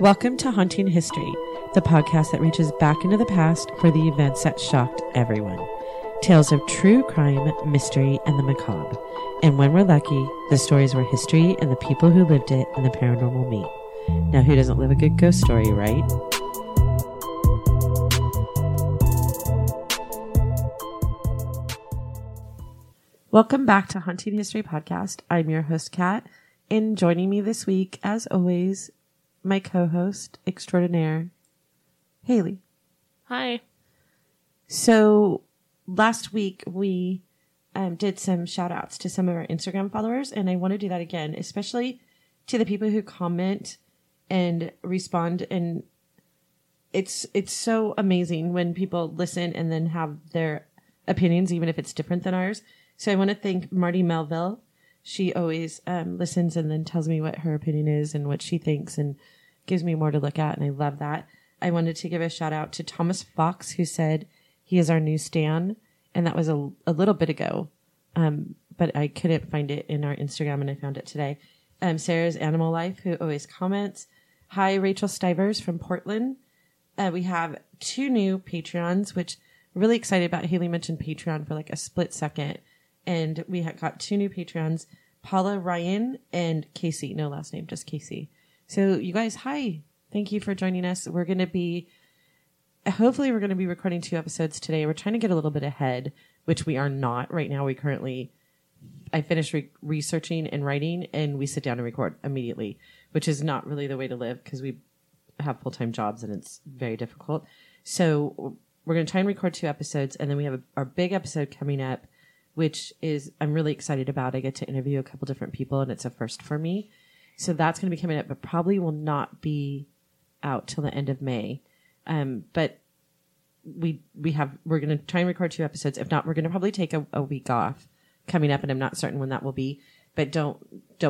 Welcome to Haunting History, the podcast that reaches back into the past for the events that shocked everyone. Tales of true crime, mystery, and the macabre. And when we're lucky, the stories where history and the people who lived it and the paranormal meet. Now, who doesn't love a good ghost story, right? Welcome back to Haunting History Podcast. I'm your host, Kat, and joining me this week, as always, my co-host extraordinaire, Haley. Hi. So last week we did some shout outs to some of our Instagram followers, and I want to do that again, especially to the people who comment and respond. And it's so amazing when people listen and then have their opinions, even if it's different than ours. So I want to thank Marty Melville. She always listens and then tells me what her opinion is and what she thinks and gives me more to look at. And I love that. I wanted to give a shout out to Thomas Fox, who said he is our new Stan. And that was a little bit ago, but I couldn't find it in our Instagram and I found it today. Sarah's Animal Life, who always comments. Hi, Rachel Stivers from Portland. We have two new Patreons, which I'm really excited about. Haley mentioned Patreon for like a split second. And we had got two new Patreons, Paula Ryan and Casey. No last name, just Casey. So you guys, hi. Thank you for joining us. We're going to be, hopefully we're going to be recording two episodes today. We're trying to get a little bit ahead, which we are not right now. We currently, I finished researching and writing and we sit down and record immediately, which is not really the way to live because we have full-time jobs and it's very difficult. So we're going to try and record two episodes. And then we have our big episode coming up, which is, I'm really excited about. I get to interview a couple different people and it's a first for me. So that's going to be coming up, but probably will not be out till the end of May. But we're going to try and record two episodes. If not, we're going to probably take a week off coming up, and I'm not certain when that will be, but don't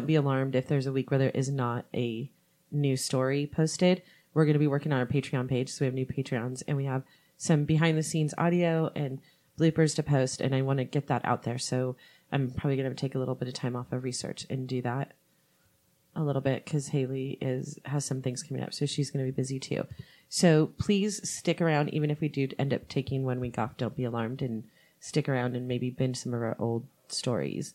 be alarmed if there's a week where there is not a new story posted. We're going to be working on our Patreon page. So we have new Patreons and we have some behind the scenes audio and bloopers to post, and I want to get that out there. So I'm probably going to take a little bit of time off of research and do that a little bit because Haley has some things coming up, so she's going to be busy too. So please stick around, even if we do end up taking one week off. Don't be alarmed and stick around and maybe binge some of our old stories.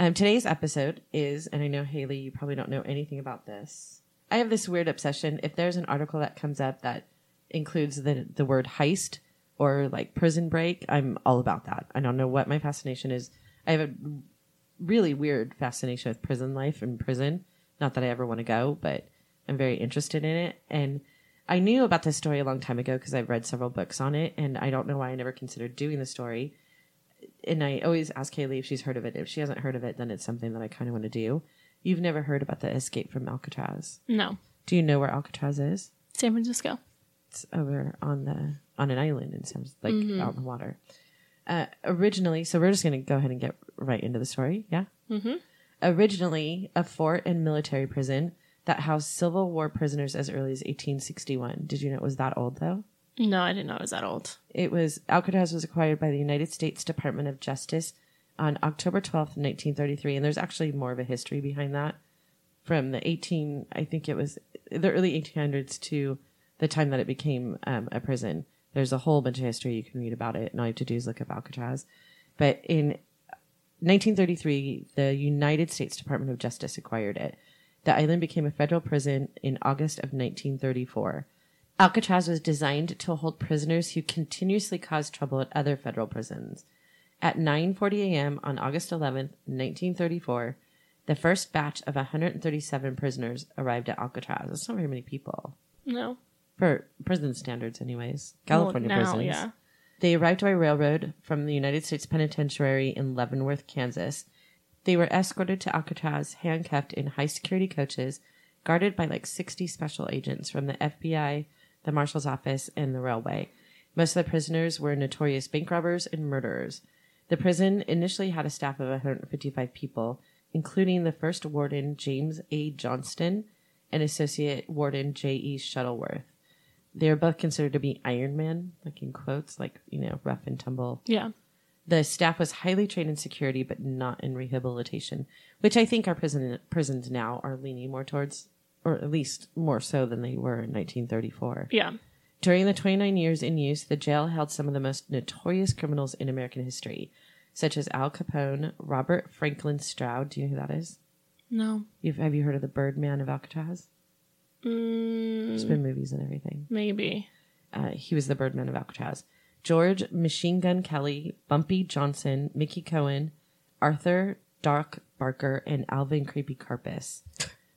Today's episode is, and I know Haley, you probably don't know anything about this. I have this weird obsession. If there's an article that comes up that includes the word heist, or like prison break, I'm all about that. I don't know what my fascination is. I have a really weird fascination with prison life and prison. Not that I ever want to go, but I'm very interested in it. And I knew about this story a long time ago because I've read several books on it. And I don't know why I never considered doing the story. And I always ask Kaylee if she's heard of it. If she hasn't heard of it, then it's something that I kind of want to do. You've never heard about the Escape from Alcatraz? No. Do you know where Alcatraz is? San Francisco. It's over on an island and sounds like out in the water. Originally, so we're just going to go ahead and get right into the story. Yeah. Mm-hmm. Originally, a fort and military prison that housed Civil War prisoners as early as 1861. Did you know it was that old though? No, I didn't know it was that old. Alcatraz was acquired by the United States Department of Justice on October 12th, 1933. And there's actually more of a history behind that from the early 1800s to the time that it became a prison. There's a whole bunch of history you can read about it, and all you have to do is look up Alcatraz. But in 1933, the United States Department of Justice acquired it. The island became a federal prison in August of 1934. Alcatraz was designed to hold prisoners who continuously caused trouble at other federal prisons. At 9:40 a.m. on August 11th, 1934, the first batch of 137 prisoners arrived at Alcatraz. That's not very many people. No. For prison standards, anyways. California prisons. Yeah. They arrived by railroad from the United States Penitentiary in Leavenworth, Kansas. They were escorted to Alcatraz, handcuffed in high-security coaches, guarded by like 60 special agents from the FBI, the Marshal's Office, and the railway. Most of the prisoners were notorious bank robbers and murderers. The prison initially had a staff of 155 people, including the first warden, James A. Johnston, and associate warden, J.E. Shuttleworth. They are both considered to be Iron Man, like in quotes, like, you know, rough and tumble. Yeah. The staff was highly trained in security, but not in rehabilitation, which I think our prisons now are leaning more towards or at least more so than they were in 1934. Yeah. During the 29 years in use, the jail held some of the most notorious criminals in American history, such as Al Capone, Robert Franklin Stroud. Do you know who that is? No. Have you heard of the Birdman of Alcatraz? There's been movies and everything. Maybe. He was the Birdman of Alcatraz. George Machine Gun Kelly, Bumpy Johnson, Mickey Cohen, Arthur Doc Barker, and Alvin Creepy Karpis.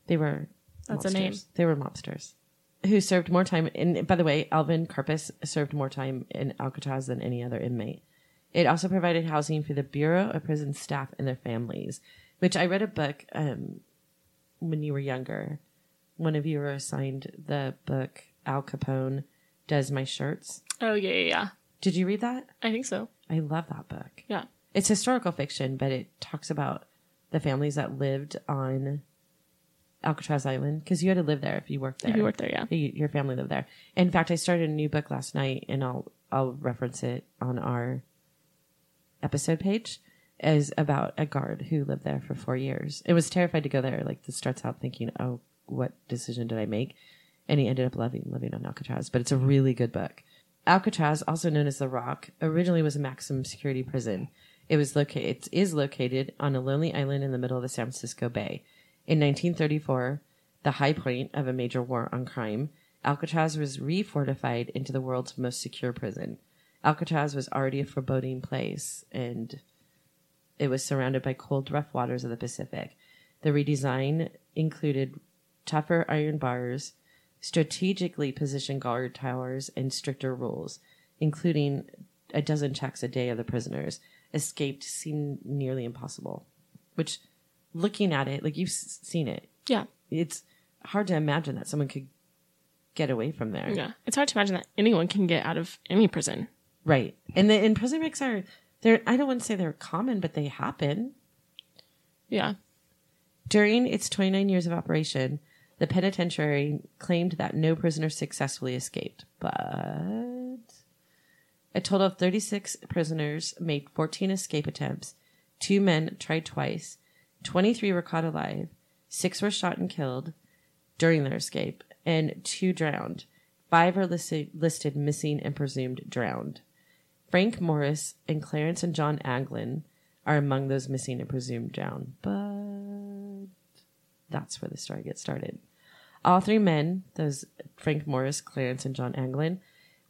They were That's mobsters. A name. They were mobsters who served more time. And by the way, Alvin Karpis served more time in Alcatraz than any other inmate. It also provided housing for the Bureau of Prison staff and their families, which I read a book when you were younger. One of you were assigned the book Al Capone Does My Shirts. Oh, yeah. Did you read that? I think so. I love that book. Yeah. It's historical fiction, but it talks about the families that lived on Alcatraz Island, because you had to live there if you worked there. If you worked there, yeah. Your family lived there. In fact, I started a new book last night, and I'll reference it on our episode page, is about a guard who lived there for 4 years. It was terrified to go there. Like, this starts out thinking, oh, what decision did I make? And he ended up living on Alcatraz. But it's a really good book. Alcatraz, also known as The Rock, originally was a maximum security prison. It is located on a lonely island in the middle of the San Francisco Bay. In 1934, the high point of a major war on crime, Alcatraz was refortified into the world's most secure prison. Alcatraz was already a foreboding place, and it was surrounded by cold, rough waters of the Pacific. The redesign included tougher iron bars, strategically positioned guard towers, and stricter rules, including a dozen checks a day of the prisoners. Escaped seemed nearly impossible, which, looking at it, like, you've seen it. Yeah. It's hard to imagine that someone could get away from there. Yeah. It's hard to imagine that anyone can get out of any prison. Right. And prison breaks are... I don't want to say they're common, but they happen. Yeah. During its 29 years of operation, the penitentiary claimed that no prisoner successfully escaped, but a total of 36 prisoners made 14 escape attempts. 2 men tried twice. 23 were caught alive. 6 were shot and killed during their escape, and 2 drowned. 5 are listed missing and presumed drowned. Frank Morris and Clarence and John Anglin are among those missing and presumed drowned. But that's where the story gets started. All 3 men, those Frank Morris, Clarence, and John Anglin,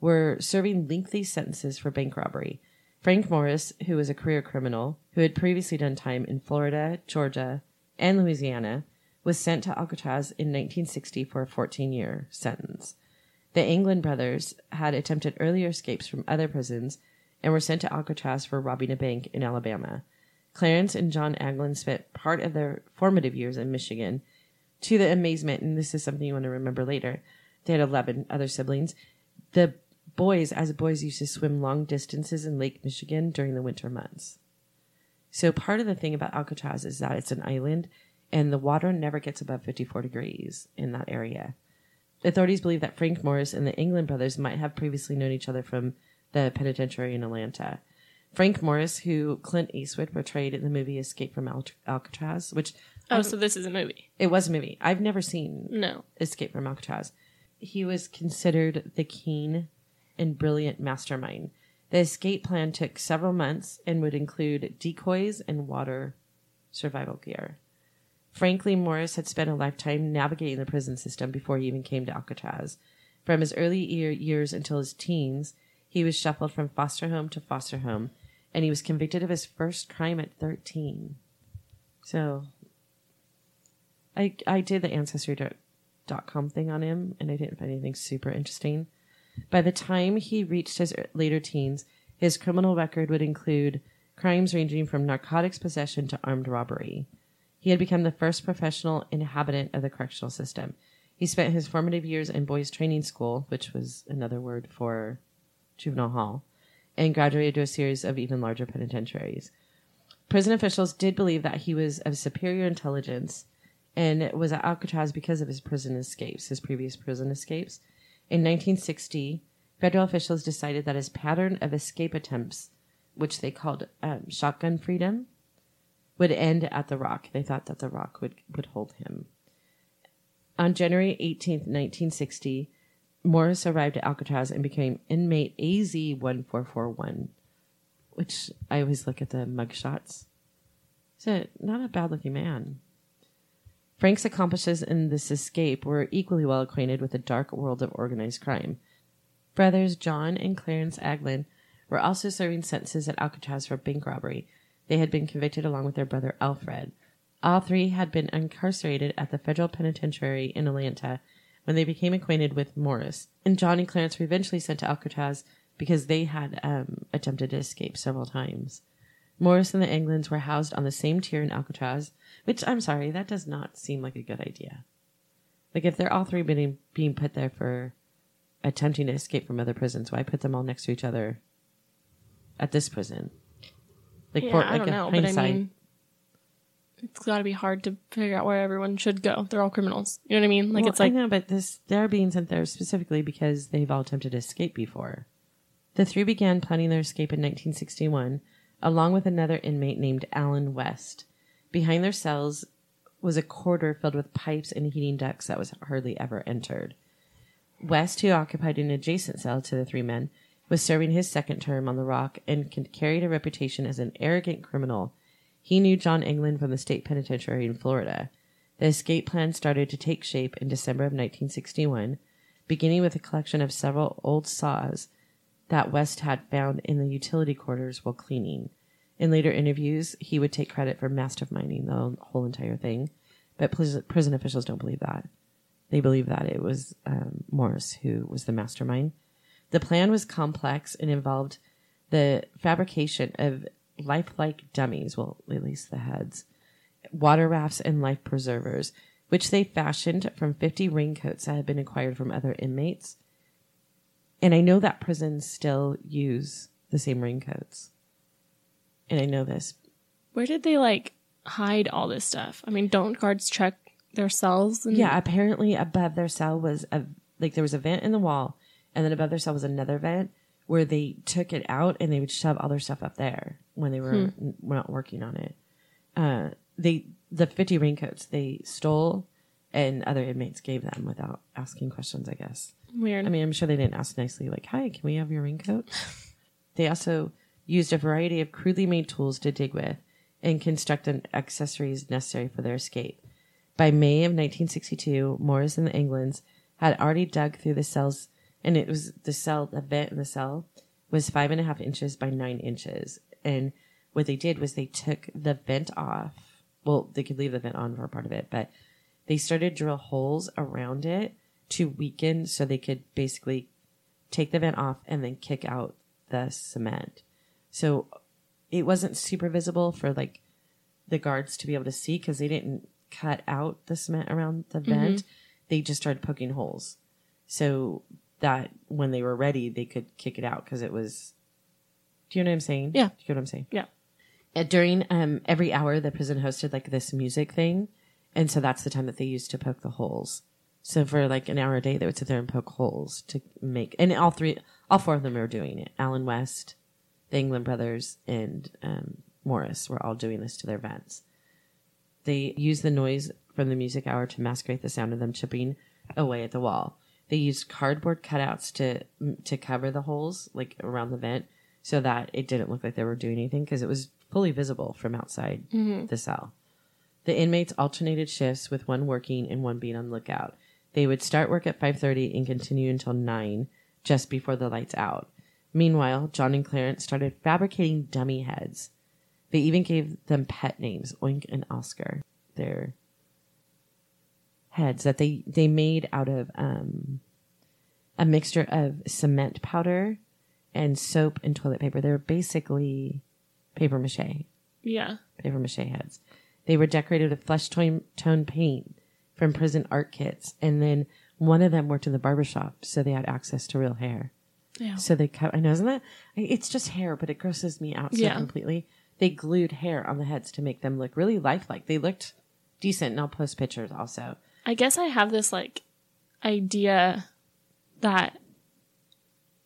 were serving lengthy sentences for bank robbery. Frank Morris, who was a career criminal, who had previously done time in Florida, Georgia, and Louisiana, was sent to Alcatraz in 1960 for a 14-year sentence. The Anglin brothers had attempted earlier escapes from other prisons and were sent to Alcatraz for robbing a bank in Alabama. Clarence and John Anglin spent part of their formative years in Michigan. To the amazement, and this is something you want to remember later, they had 11 other siblings. The boys, as boys, used to swim long distances in Lake Michigan during the winter months. So part of the thing about Alcatraz is that it's an island, and the water never gets above 54 degrees in that area. Authorities believe that Frank Morris and the Anglin brothers might have previously known each other from the penitentiary in Atlanta. Frank Morris, who Clint Eastwood portrayed in the movie Escape from Alcatraz, which... Oh, so this is a movie. It was a movie. I've never seen Escape from Alcatraz. He was considered the keen and brilliant mastermind. The escape plan took several months and would include decoys and water survival gear. Frankly, Morris had spent a lifetime navigating the prison system before he even came to Alcatraz. From his early years until his teens, he was shuffled from foster home to foster home, and he was convicted of his first crime at 13. So, I did the Ancestry.com thing on him, and I didn't find anything super interesting. By the time he reached his later teens, his criminal record would include crimes ranging from narcotics possession to armed robbery. He had become the first professional inhabitant of the correctional system. He spent his formative years in boys' training school, which was another word for juvenile hall, and graduated to a series of even larger penitentiaries. Prison officials did believe that he was of superior intelligence and was at Alcatraz because of his prison escapes, his previous prison escapes. In 1960, federal officials decided that his pattern of escape attempts, which they called shotgun freedom, would end at The Rock. They thought that The Rock would hold him. On January 18th, 1960, Morris arrived at Alcatraz and became inmate AZ1441, which I always look at the mugshots. He's not a bad-looking man. Frank's accomplices in this escape were equally well acquainted with the dark world of organized crime. Brothers John and Clarence Anglin were also serving sentences at Alcatraz for bank robbery. They had been convicted along with their brother Alfred. All three had been incarcerated at the federal penitentiary in Atlanta when they became acquainted with Morris. And John and Clarence were eventually sent to Alcatraz because they had attempted to escape several times. Morris and the Anglins were housed on the same tier in Alcatraz, which, I'm sorry, that does not seem like a good idea. Like, if they're all three being put there for attempting to escape from other prisons, why put them all next to each other at this prison? Like, yeah, I don't know, hindsight. But I mean, it's got to be hard to figure out where everyone should go. They're all criminals. You know what I mean? Like, well, it's like, I know, but they're being sent there specifically because they've all attempted to escape before. The three began planning their escape in 1961, along with another inmate named Allen West. Behind their cells was a corridor filled with pipes and heating ducts that was hardly ever entered. West, who occupied an adjacent cell to the three men, was serving his second term on the Rock and carried a reputation as an arrogant criminal. He knew John Anglin from the state penitentiary in Florida. The escape plan started to take shape in December of 1961, beginning with a collection of several old saws that West had found in the utility quarters while cleaning. In later interviews, he would take credit for masterminding the whole entire thing, but prison officials don't believe that. They believe that it was Morris who was the mastermind. The plan was complex and involved the fabrication of lifelike dummies, well, at least the heads, water rafts, and life preservers, which they fashioned from 50 raincoats that had been acquired from other inmates. And I know that prisons still use the same raincoats. And I know this. Where did they, like, hide all this stuff? I mean, don't guards check their cells? Yeah, apparently above their cell was there was a vent in the wall, and then above their cell was another vent where they took it out and they would shove all their stuff up there when they were not working on it. The 50 raincoats they stole and other inmates gave them without asking questions, I guess. Weird. I mean, I'm sure they didn't ask nicely, like, hi, can we have your raincoat? They also used a variety of crudely made tools to dig with and construct accessories necessary for their escape. By May of 1962, Morris and the Anglins had already dug through the cells, and it was the vent in the cell was 5.5 inches by 9 inches. And what they did was they took the vent off. Well, they could leave the vent on for part of it, but they started to drill holes around it to weaken so they could basically take the vent off and then kick out the cement. So it wasn't super visible for, like, the guards to be able to see because they didn't cut out the cement around the vent. They just started poking holes so that when they were ready, they could kick it out because it was... Do you know what I'm saying? Yeah. Do you know what I'm saying? Yeah. During every hour, the prison hosted, like, this music thing. And so that's the time that they used to poke the holes. So for, like, an hour a day, they would sit there and poke holes to make... And all four of them were doing it. Allen West, the Anglin brothers, and Morris were all doing this to their vents. They used the noise from the music hour to masquerade the sound of them chipping away at the wall. They used cardboard cutouts to cover the holes, like, around the vent so that it didn't look like they were doing anything because it was fully visible from outside the cell. The inmates alternated shifts with one working and one being on lookout. They would start work at 5:30 and continue until 9, just before the lights out. Meanwhile, John and Clarence started fabricating dummy heads. They even gave them pet names, Oink and Oscar. Their heads that they made out of a mixture of cement powder and soap and toilet paper. They were basically paper mache. Yeah. Paper mache heads. They were decorated with flesh tone paint from prison art kits. And then one of them worked in the barbershop, so they had access to real hair. Yeah. So they cut, I know, isn't that? It's just hair, but it grosses me out so completely. They glued hair on the heads to make them look really lifelike. They looked decent, and I'll post pictures also. I guess I have this, like, idea that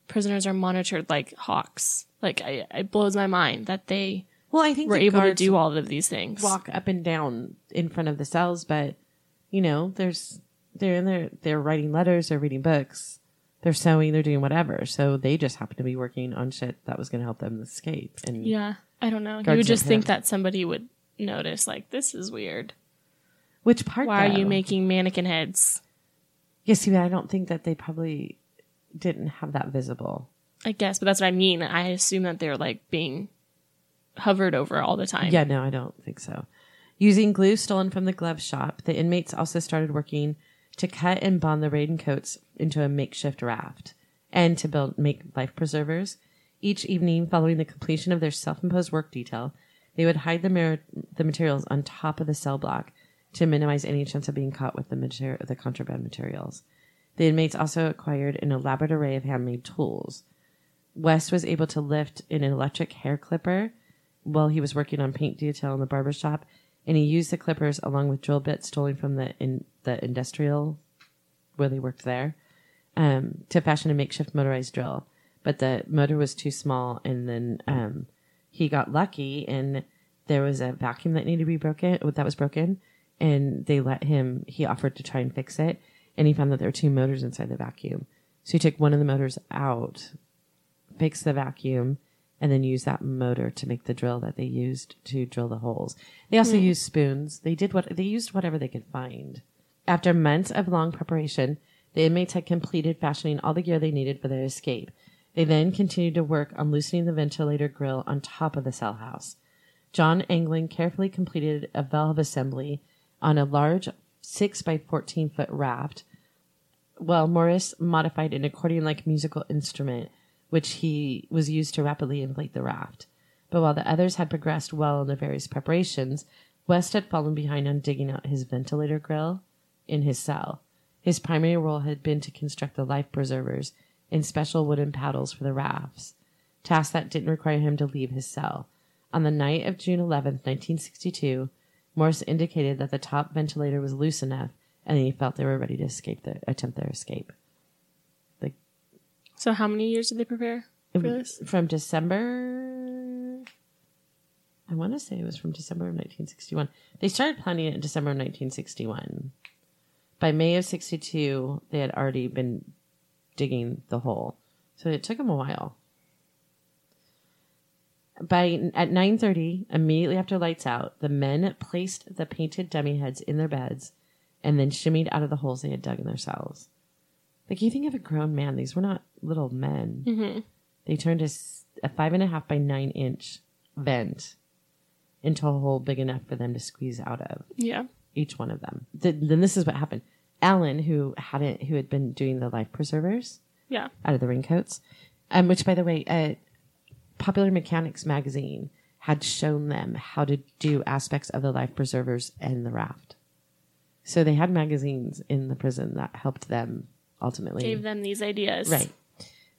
prisoners are monitored like hawks. Like, it blows my mind that they were able to do all of these things. Walk up and down in front of the cells, but, you know, there's they're in there, they're writing letters, they're reading books, they're sewing, they're doing whatever. So they just happen to be working on shit that was going to help them escape. And yeah, I don't know. You would just think that somebody would notice, like, this is weird. Which part? Why are you making mannequin heads? Yeah, see, I don't think that they probably didn't have that visible. I guess, but that's what I mean. I assume that they're like being hovered over all the time. Yeah, no, I don't think so. Using glue stolen from the glove shop, the inmates also started working to cut and bond the raincoats into a makeshift raft and to make life preservers. Each evening, following the completion of their self-imposed work detail, they would hide the materials on top of the cell block to minimize any chance of being caught with the contraband materials. The inmates also acquired an elaborate array of handmade tools. West was able to lift an electric hair clipper while he was working on paint detail in the barbershop, and he used the clippers along with drill bits stolen from the industrial where they worked there to fashion a makeshift motorized drill. But the motor was too small, and then he got lucky, and there was a vacuum that needed to be broken. That was broken. And they let him, he offered to try and fix it. And he found that there were two motors inside the vacuum. So he took one of the motors out, fixed the vacuum, and then used that motor to make the drill that they used to drill the holes. They also used spoons. They used whatever they could find. After months of long preparation, the inmates had completed fashioning all the gear they needed for their escape. They then continued to work on loosening the ventilator grill on top of the cell house. John Anglin carefully completed a valve assembly on a large 6 by 14 foot raft, while Morris modified an accordion-like musical instrument, which he was used to rapidly inflate the raft. But while the others had progressed well in their various preparations, West had fallen behind on digging out his ventilator grill in his cell. His primary role had been to construct the life preservers and special wooden paddles for the rafts, tasks that didn't require him to leave his cell. On the night of June 11th, 1962, Morris indicated that the top ventilator was loose enough, and he felt they were ready to attempt their escape. So how many years did they prepare for this? From December... I want to say it was from December of 1961. They started planning it in December of 1961. By May of 62, they had already been digging the hole. So it took them a while. At 9:30, immediately after lights out, the men placed the painted dummy heads in their beds and then shimmied out of the holes they had dug in their cells. Like, you think of a grown man. These were not little men. Mm-hmm. They turned a 5.5 by 9 inch vent into a hole big enough for them to squeeze out of. Yeah. Each one of them. Then this is what happened. Alan, who had been doing the life preservers. Yeah. Out of the raincoats. Which, by the way, Popular Mechanics magazine had shown them how to do aspects of the life preservers and the raft. So they had magazines in the prison that helped them ultimately. Gave them these ideas. Right.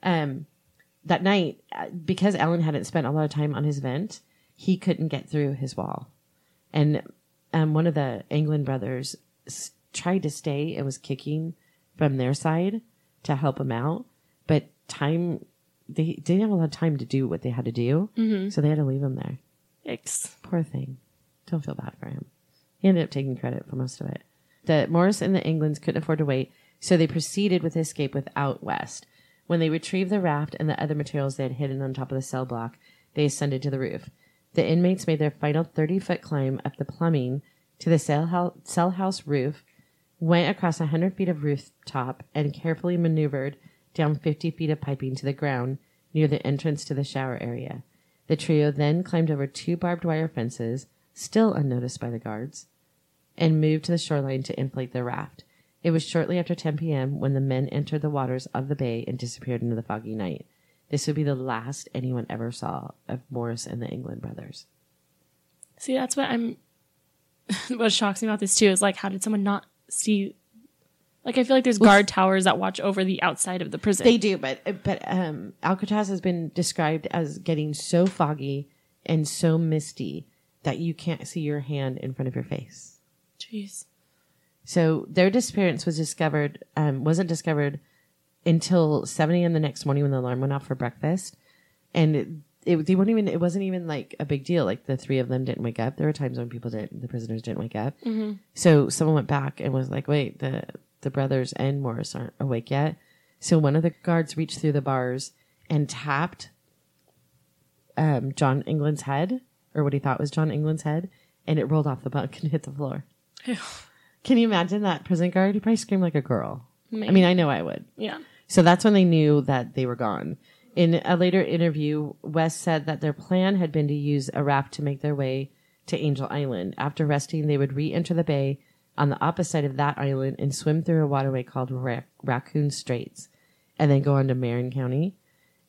That night, because Alan hadn't spent a lot of time on his vent, he couldn't get through his wall. And one of the Anglin brothers tried to stay and was kicking from their side to help him out. But they didn't have a lot of time to do what they had to do, mm-hmm. so they had to leave him there. Yikes. Poor thing. Don't feel bad for him. He ended up taking credit for most of it. Morris and the Anglins couldn't afford to wait, so they proceeded with escape without West. When they retrieved the raft and the other materials they had hidden on top of the cell block, they ascended to the roof. The inmates made their final 30-foot climb up the plumbing to the cell house roof, went across 100 feet of rooftop, and carefully maneuvered down 50 feet of piping to the ground near the entrance to the shower area. The trio then climbed over 2 barbed wire fences, still unnoticed by the guards, and moved to the shoreline to inflate the raft. It was shortly after 10 p.m. when the men entered the waters of the bay and disappeared into the foggy night. This would be the last anyone ever saw of Morris and the Anglin brothers. See, that's what what shocks me about this too, is like, how did someone not see? Like, I feel like there's guard towers that watch over the outside of the prison. They do, but Alcatraz has been described as getting so foggy and so misty that you can't see your hand in front of your face. Jeez. So their disappearance wasn't discovered until 7 a.m. the next morning when the alarm went off for breakfast, and it wasn't even like a big deal. Like, the three of them didn't wake up. There were times when the prisoners didn't wake up. Mm-hmm. So someone went back and was like, wait, the the brothers and Morris aren't awake yet. So one of the guards reached through the bars and tapped John Anglin's head, or what he thought was John Anglin's head, and it rolled off the bunk and hit the floor. Can you imagine that prison guard? He probably screamed like a girl. Maybe. I mean, I know I would. Yeah. So that's when they knew that they were gone. In a later interview, West said that their plan had been to use a raft to make their way to Angel Island. After resting, they would re-enter the bay on the opposite side of that island and swim through a waterway called Raccoon Straits, and then go on to Marin County.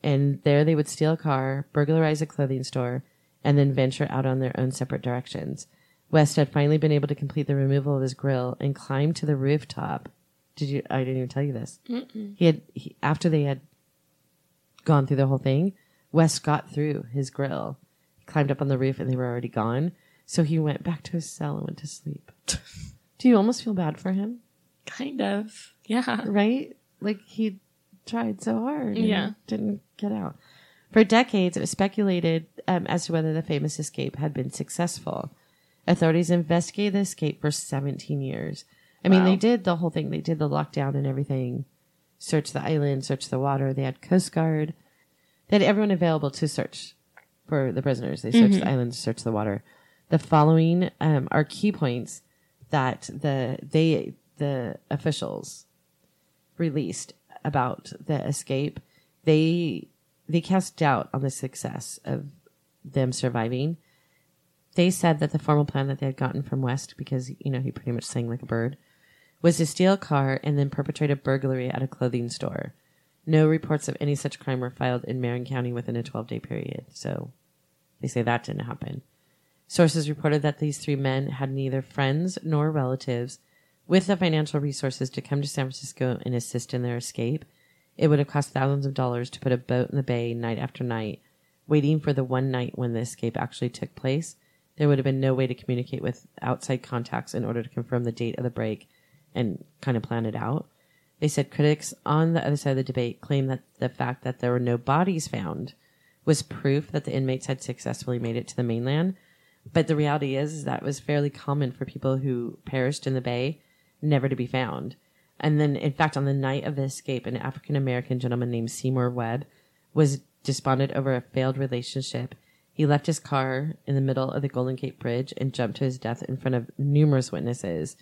And there they would steal a car, burglarize a clothing store, and then venture out on their own separate directions. West had finally been able to complete the removal of his grill and climb to the rooftop. Did you? I didn't even tell you this. Mm-mm. He after they had gone through the whole thing, West got through his grill, climbed up on the roof, and they were already gone. So he went back to his cell and went to sleep. Do you almost feel bad for him? Kind of. Yeah. Right? Like, he tried so hard and didn't get out. For decades, it was speculated as to whether the famous escape had been successful. Authorities investigated the escape for 17 years. I mean, they did the whole thing. They did the lockdown and everything. Search the island, search the water. They had Coast Guard. They had everyone available to search for the prisoners. They searched the island, searched the water. The following are key points that the officials released about the escape. They cast doubt on the success of them surviving. They said that the formal plan that they had gotten from West, because, you know, he pretty much sang like a bird, was to steal a car and then perpetrate a burglary at a clothing store. No reports of any such crime were filed in Marin County within a 12-day period. So they say that didn't happen. Sources reported that these three men had neither friends nor relatives with the financial resources to come to San Francisco and assist in their escape. It would have cost thousands of dollars to put a boat in the bay night after night, waiting for the one night when the escape actually took place. There would have been no way to communicate with outside contacts in order to confirm the date of the break and kind of plan it out. They said critics on the other side of the debate claimed that the fact that there were no bodies found was proof that the inmates had successfully made it to the mainland. But the reality is that was fairly common for people who perished in the bay, never to be found. And then, in fact, on the night of the escape, an African-American gentleman named Seymour Webb was despondent over a failed relationship. He left his car in the middle of the Golden Gate Bridge and jumped to his death in front of numerous witnesses.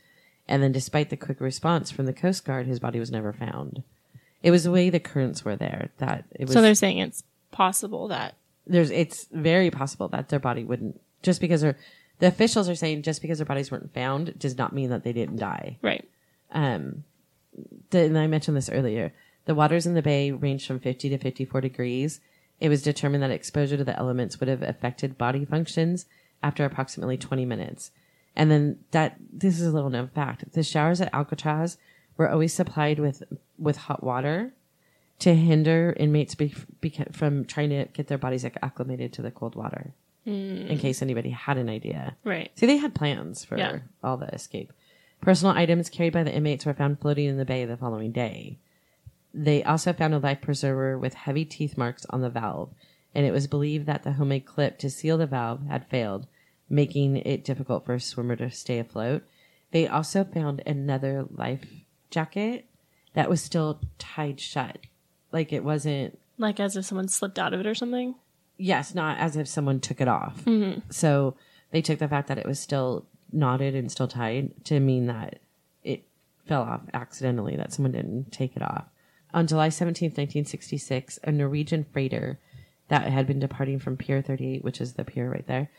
And then, despite the quick response from the Coast Guard, his body was never found. It was the way the currents were there that it was. So they're saying it's possible that it's very possible that their body wouldn't, just because the officials are saying just because their bodies weren't found does not mean that they didn't die. Right. And I mentioned this earlier. The waters in the bay ranged from 50 to 54 degrees. It was determined that exposure to the elements would have affected body functions after approximately 20 minutes. And then this is a little known fact. The showers at Alcatraz were always supplied with hot water to hinder inmates from trying to get their bodies acclimated to the cold water. Mm. In case anybody had an idea. Right. See, they had plans for all the escape. Personal items carried by the inmates were found floating in the bay the following day. They also found a life preserver with heavy teeth marks on the valve, and it was believed that the homemade clip to seal the valve had failed, making it difficult for a swimmer to stay afloat. They also found another life jacket that was still tied shut. Like, it wasn't... Like as if someone slipped out of it or something? Yes, not as if someone took it off. Mm-hmm. So they took the fact that it was still knotted and still tied to mean that it fell off accidentally, that someone didn't take it off. On July 17, 1966, a Norwegian freighter that had been departing from Pier 38, which is the pier right there,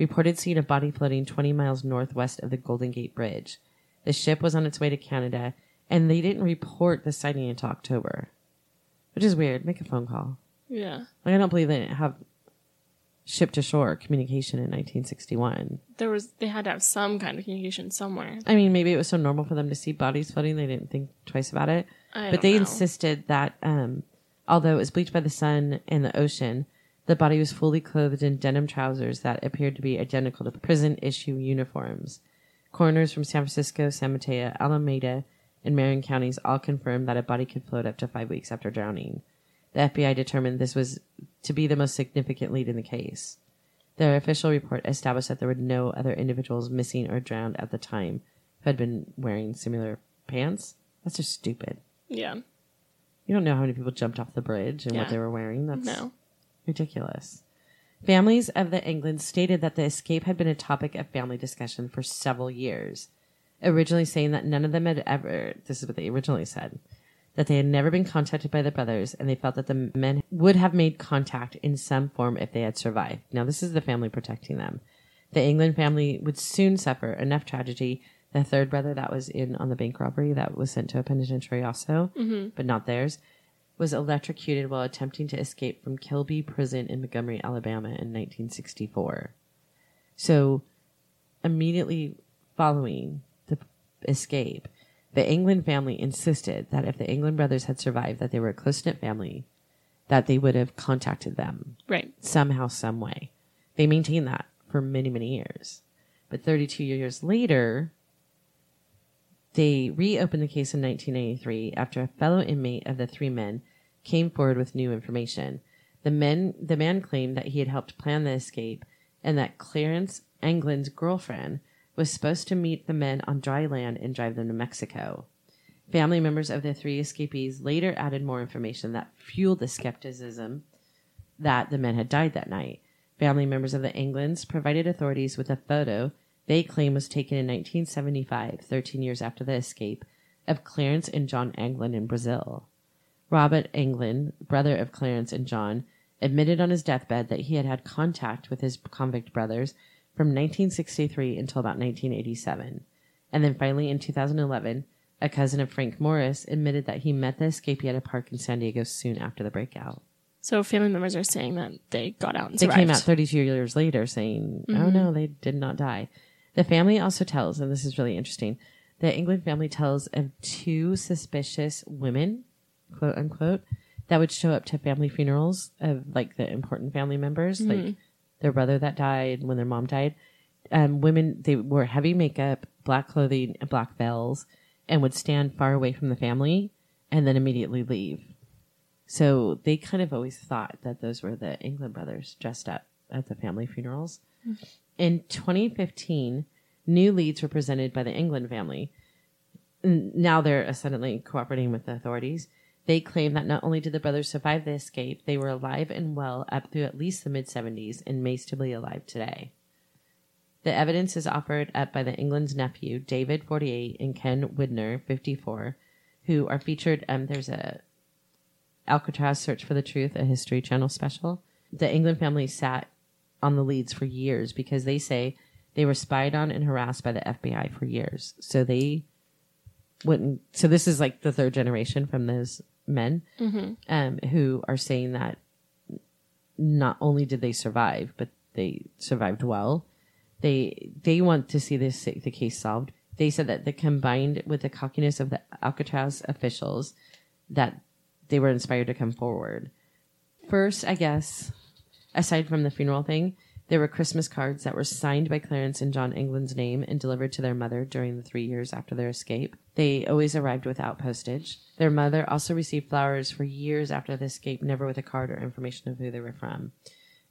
reported seeing a body floating 20 miles northwest of the Golden Gate Bridge. The ship was on its way to Canada, and they didn't report the sighting until October, which is weird. Make a phone call. Yeah. Like, I don't believe they didn't have ship to shore communication in 1961. They had to have some kind of communication somewhere. I mean, maybe it was so normal for them to see bodies floating they didn't think twice about it. But they insisted that although it was bleached by the sun and the ocean, the body was fully clothed in denim trousers that appeared to be identical to prison issue uniforms. Coroners from San Francisco, San Mateo, Alameda, and Marin counties all confirmed that a body could float up to 5 weeks after drowning. The FBI determined this was to be the most significant lead in the case. Their official report established that there were no other individuals missing or drowned at the time who had been wearing similar pants. That's just stupid. Yeah. You don't know how many people jumped off the bridge and what they were wearing. That's ridiculous. Families of the Anglins stated that the escape had been a topic of family discussion for several years, originally saying that none of them had ever, this is what they originally said, that they had never been contacted by the brothers, and they felt that the men would have made contact in some form if they had survived. Now, this is the family protecting them. The Anglin family would soon suffer enough tragedy. The third brother that was in on the bank robbery that was sent to a penitentiary also, but not theirs, was electrocuted while attempting to escape from Kilby Prison in Montgomery, Alabama in 1964. So, immediately following the escape, the Anglin family insisted that if the Anglin brothers had survived, that they were a close-knit family, that they would have contacted them. Right. Somehow, some way. They maintained that for many, many years. But 32 years later, they reopened the case in 1983 after a fellow inmate of the three men came forward with new information. The man claimed that he had helped plan the escape and that Clarence Anglin's girlfriend was supposed to meet the men on dry land and drive them to Mexico. Family members of the three escapees later added more information that fueled the skepticism that the men had died that night. Family members of the Anglins provided authorities with a photo they claim was taken in 1975, 13 years after the escape, of Clarence and John Anglin in Brazil. Robert Anglin, brother of Clarence and John, admitted on his deathbed that he had had contact with his convict brothers from 1963 until about 1987. And then finally in 2011, a cousin of Frank Morris admitted that he met the escapee at a park in San Diego soon after the breakout. So family members are saying that they got out and survived. They came out 32 years later saying, oh no, they did not die. The family also tells, and this is really interesting, the Anglin family tells of two suspicious women, quote unquote, that would show up to family funerals of like the important family members, like their brother that died, when their mom died. Women, they wore heavy makeup, black clothing, and black veils, and would stand far away from the family and then immediately leave. So they kind of always thought that those were the Anglin brothers dressed up at the family funerals. In 2015, new leads were presented by the Anglin family. Now they're suddenly cooperating with the authorities. They claim that not only did the brothers survive the escape, they were alive and well up through at least the mid-70s and may still be alive today. The evidence is offered up by the Anglin's nephew, David, 48, and Ken Widner, 54, who are featured. There's a Alcatraz Search for the Truth, a History Channel special. The Anglin family sat on the leads for years because they say they were spied on and harassed by the FBI for years. So this is like the third generation from those men who are saying that not only did they survive, but they survived well. They want to see the case solved. They said that combined with the cockiness of the Alcatraz officials, that they were inspired to come forward. First, I guess, aside from the funeral thing, there were Christmas cards that were signed by Clarence and John Anglin's name and delivered to their mother during the 3 years after their escape. They always arrived without postage. Their mother also received flowers for years after the escape, never with a card or information of who they were from.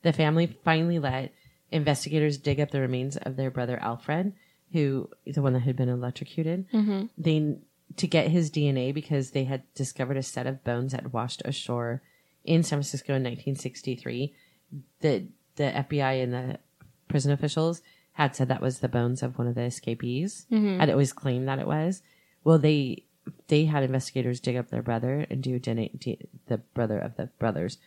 The family finally let investigators dig up the remains of their brother Alfred, who the one that had been electrocuted, to get his DNA because they had discovered a set of bones that washed ashore in San Francisco in 1963. The FBI and the prison officials had said that was the bones of one of the escapees. Had always claimed that it was. Well, they had investigators dig up their brother and do DNA, the brother of the brothers,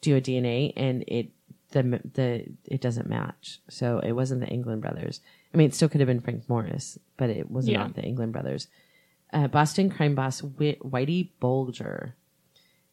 do a DNA, and it doesn't match. So it wasn't the Anglin brothers. I mean, it still could have been Frank Morris, but it was not the Anglin brothers. Boston crime boss Whitey Bulger,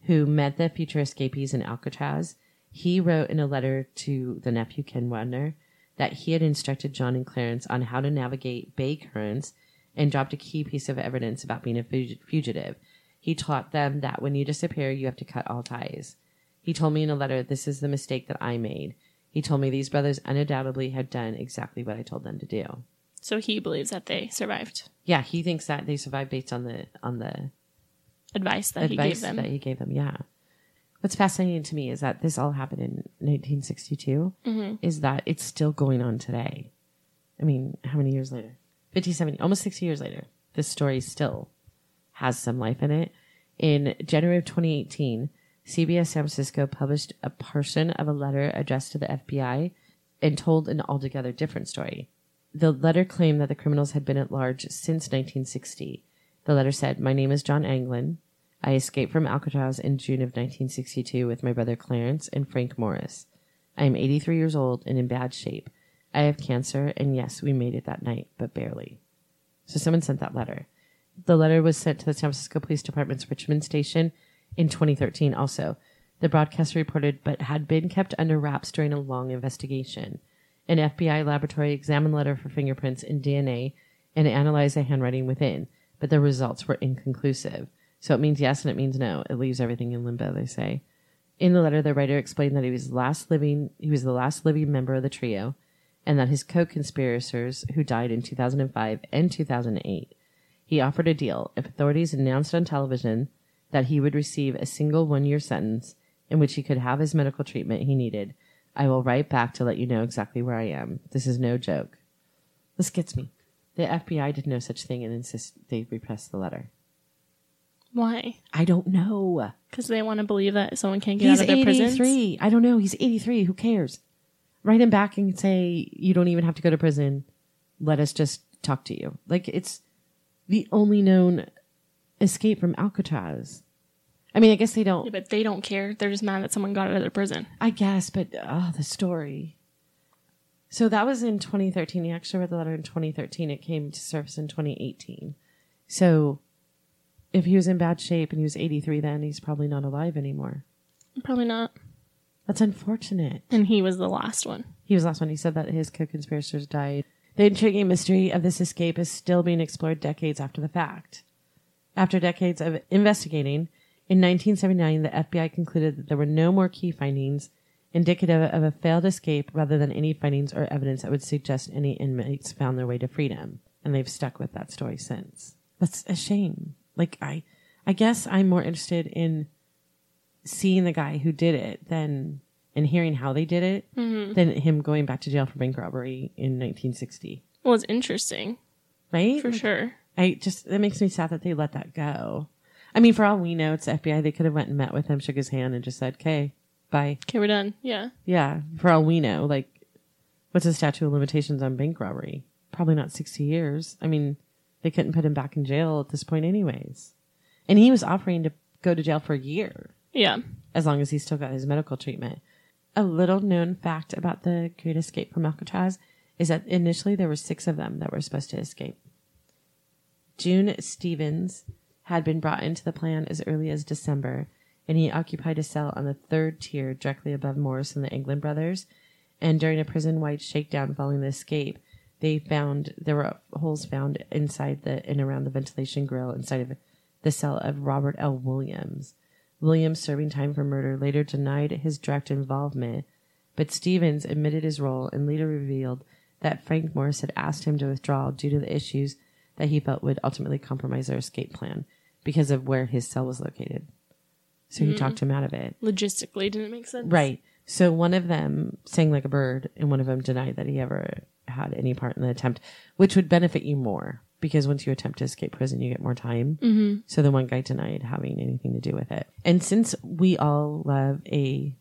who met the future escapees in Alcatraz, he wrote in a letter to the nephew Ken Widner that he had instructed John and Clarence on how to navigate bay currents and dropped a key piece of evidence about being a fugitive. He taught them that when you disappear, you have to cut all ties. He told me in a letter, this is the mistake that I made. He told me these brothers undoubtedly had done exactly what I told them to do. So he believes that they survived. Yeah, he thinks that they survived based on the advice he gave them. Yeah. What's fascinating to me is that this all happened in 1962, is that it's still going on today. I mean, how many years later? 57, almost 60 years later. This story is still has some life in it. In January of 2018, CBS San Francisco published a portion of a letter addressed to the FBI and told an altogether different story. The letter claimed that the criminals had been at large since 1960. The letter said, "My name is John Anglin. I escaped from Alcatraz in June of 1962 with my brother Clarence and Frank Morris. I am 83 years old and in bad shape. I have cancer, and yes, we made it that night, but barely." So someone sent that letter. The letter was sent to the San Francisco Police Department's Richmond Station in 2013 also. The broadcast reported, but had been kept under wraps during a long investigation. An FBI laboratory examined the letter for fingerprints and DNA and analyzed the handwriting within, but the results were inconclusive. So it means yes and it means no. It leaves everything in limbo, they say. In the letter, the writer explained that he was the last living member of the trio, and that his co-conspirators, who died in 2005 and 2008, he offered a deal if authorities announced on television that he would receive a single 1-year sentence in which he could have his medical treatment he needed. I will write back to let you know exactly where I am. This is no joke. This gets me. The FBI did no such thing and insist they repressed the letter. Why? I don't know. Because they want to believe that someone can't get out of their prison. He's 83. I don't know. He's 83. Who cares? Write him back and say, you don't even have to go to prison. Let us just talk to you. Like, it's the only known escape from Alcatraz. I mean, I guess they don't. Yeah, but they don't care. They're just mad that someone got out of their prison. I guess, but the story. So that was in 2013. He actually read the letter in 2013. It came to surface in 2018. So if he was in bad shape and he was 83 then, he's probably not alive anymore. Probably not. That's unfortunate. And he was the last one. He was the last one. He said that his co-conspirators died. The intriguing mystery of this escape is still being explored decades after the fact. After decades of investigating, in 1979, the FBI concluded that there were no more key findings indicative of a failed escape rather than any findings or evidence that would suggest any inmates found their way to freedom. And they've stuck with that story since. That's a shame. Like, I guess I'm more interested in seeing the guy who did it than, and hearing how they did it, mm-hmm. than him going back to jail for bank robbery in 1960. Well, it's interesting. Right? For sure. It makes me sad that they let that go. I mean, for all we know, it's the FBI. They could have went and met with him, shook his hand, and just said, okay, bye. Okay, we're done. Yeah. Yeah. For all we know, like, what's the statute of limitations on bank robbery? Probably not 60 years. I mean, they couldn't put him back in jail at this point anyways. And he was offering to go to jail for a year. Yeah. As long as he still got his medical treatment. A little known fact about the Great Escape from Alcatraz is that initially there were 6 of them that were supposed to escape. June Stevens had been brought into the plan as early as December, and he occupied a cell on the 3rd tier directly above Morris and the Anglin brothers. And during a prison-wide shakedown following the escape, there were holes found inside and around the ventilation grill inside of the cell of Robert L. Williams. Williams, serving time for murder, later denied his direct involvement, but Stevens admitted his role and later revealed that Frank Morris had asked him to withdraw due to the issues that he felt would ultimately compromise their escape plan because of where his cell was located. So he talked him out of it. Logistically, didn't make sense. Right. So one of them sang like a bird, and one of them denied that he ever had any part in the attempt, which would benefit you more because once you attempt to escape prison, you get more time. Mm-hmm. So the one guy denied having anything to do with it. And since we all love a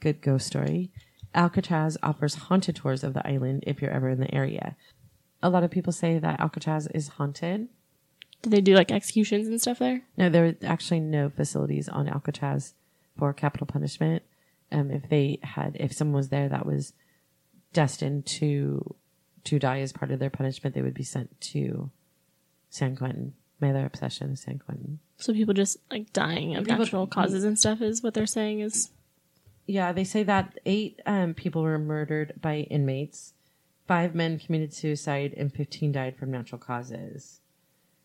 good ghost story, Alcatraz offers haunted tours of the island if you're ever in the area. A lot of people say that Alcatraz is haunted. Do they do like executions and stuff there? No, there are actually no facilities on Alcatraz for capital punishment. If someone was there that was destined to die as part of their punishment, they would be sent to San Quentin. My other obsession is San Quentin. So people just like dying of natural causes and stuff is what they're saying is. Yeah, they say that 8 people were murdered by inmates, 5 men committed suicide, and 15 died from natural causes.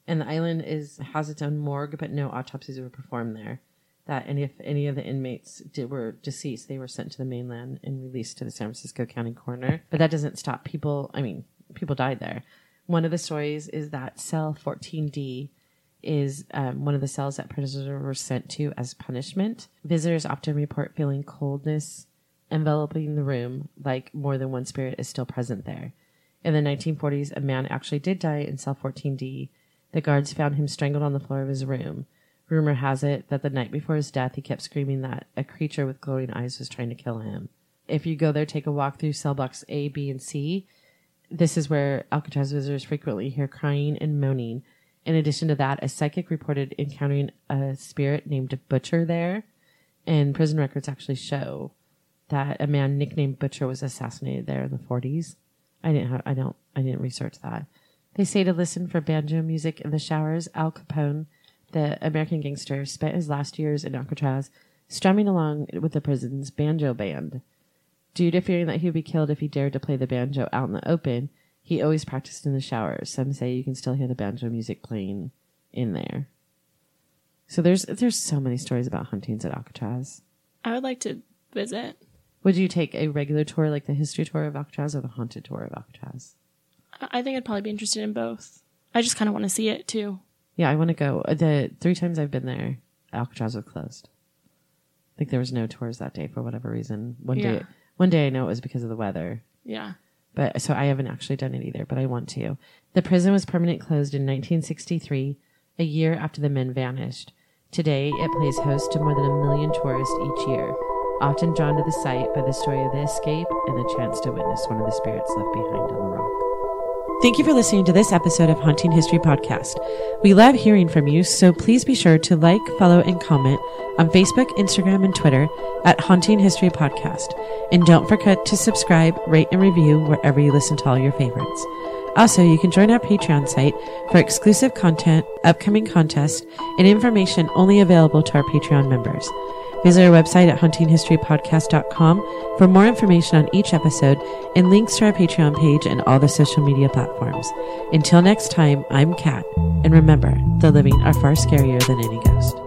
And the island has its own morgue, but no autopsies were performed there. And if any of the inmates were deceased, they were sent to the mainland and released to the San Francisco County coroner. But that doesn't stop people. I mean, people died there. One of the stories is that cell 14D is one of the cells that prisoners were sent to as punishment. Visitors often report feeling coldness enveloping the room, like more than one spirit is still present there. In the 1940s, a man actually did die in cell 14D The guards found him strangled on the floor of his room. Rumor has it that the night before his death, he kept screaming that a creature with glowing eyes was trying to kill him. If you go there, take a walk through cell blocks A, B, and C. This is where Alcatraz visitors frequently hear crying and moaning. In addition to that, a psychic reported encountering a spirit named Butcher there. And prison records actually show that a man nicknamed Butcher was assassinated there in the 40s. I didn't research that. They say to listen for banjo music in the showers. Al Capone, the American gangster, spent his last years in Alcatraz strumming along with the prison's banjo band. Due to fearing that he would be killed if he dared to play the banjo out in the open, he always practiced in the showers. Some say you can still hear the banjo music playing in there. So there's so many stories about hauntings at Alcatraz. I would like to visit. Would you take a regular tour, like the history tour of Alcatraz, or the haunted tour of Alcatraz? I think I'd probably be interested in both. I just kind of want to see it, too. Yeah, I want to go. The 3 times I've been there, Alcatraz was closed. I think there was no tours that day for whatever reason. One day I know it was because of the weather. Yeah. But so I haven't actually done it either, but I want to. The prison was permanently closed in 1963, a year after the men vanished. Today, it plays host to more than 1 million tourists each year, often drawn to the site by the story of the escape and the chance to witness one of the spirits left behind on the rock. Thank you for listening to this episode of Haunting History Podcast. We love hearing from you, so please be sure to like, follow, and comment on Facebook, Instagram, and Twitter at Haunting History Podcast. And don't forget to subscribe, rate, and review wherever you listen to all your favorites. Also, you can join our Patreon site for exclusive content, upcoming contests, and information only available to our Patreon members. Visit our website at huntinghistorypodcast.com for more information on each episode and links to our Patreon page and all the social media platforms. Until next time, I'm Kat, and remember, the living are far scarier than any ghost.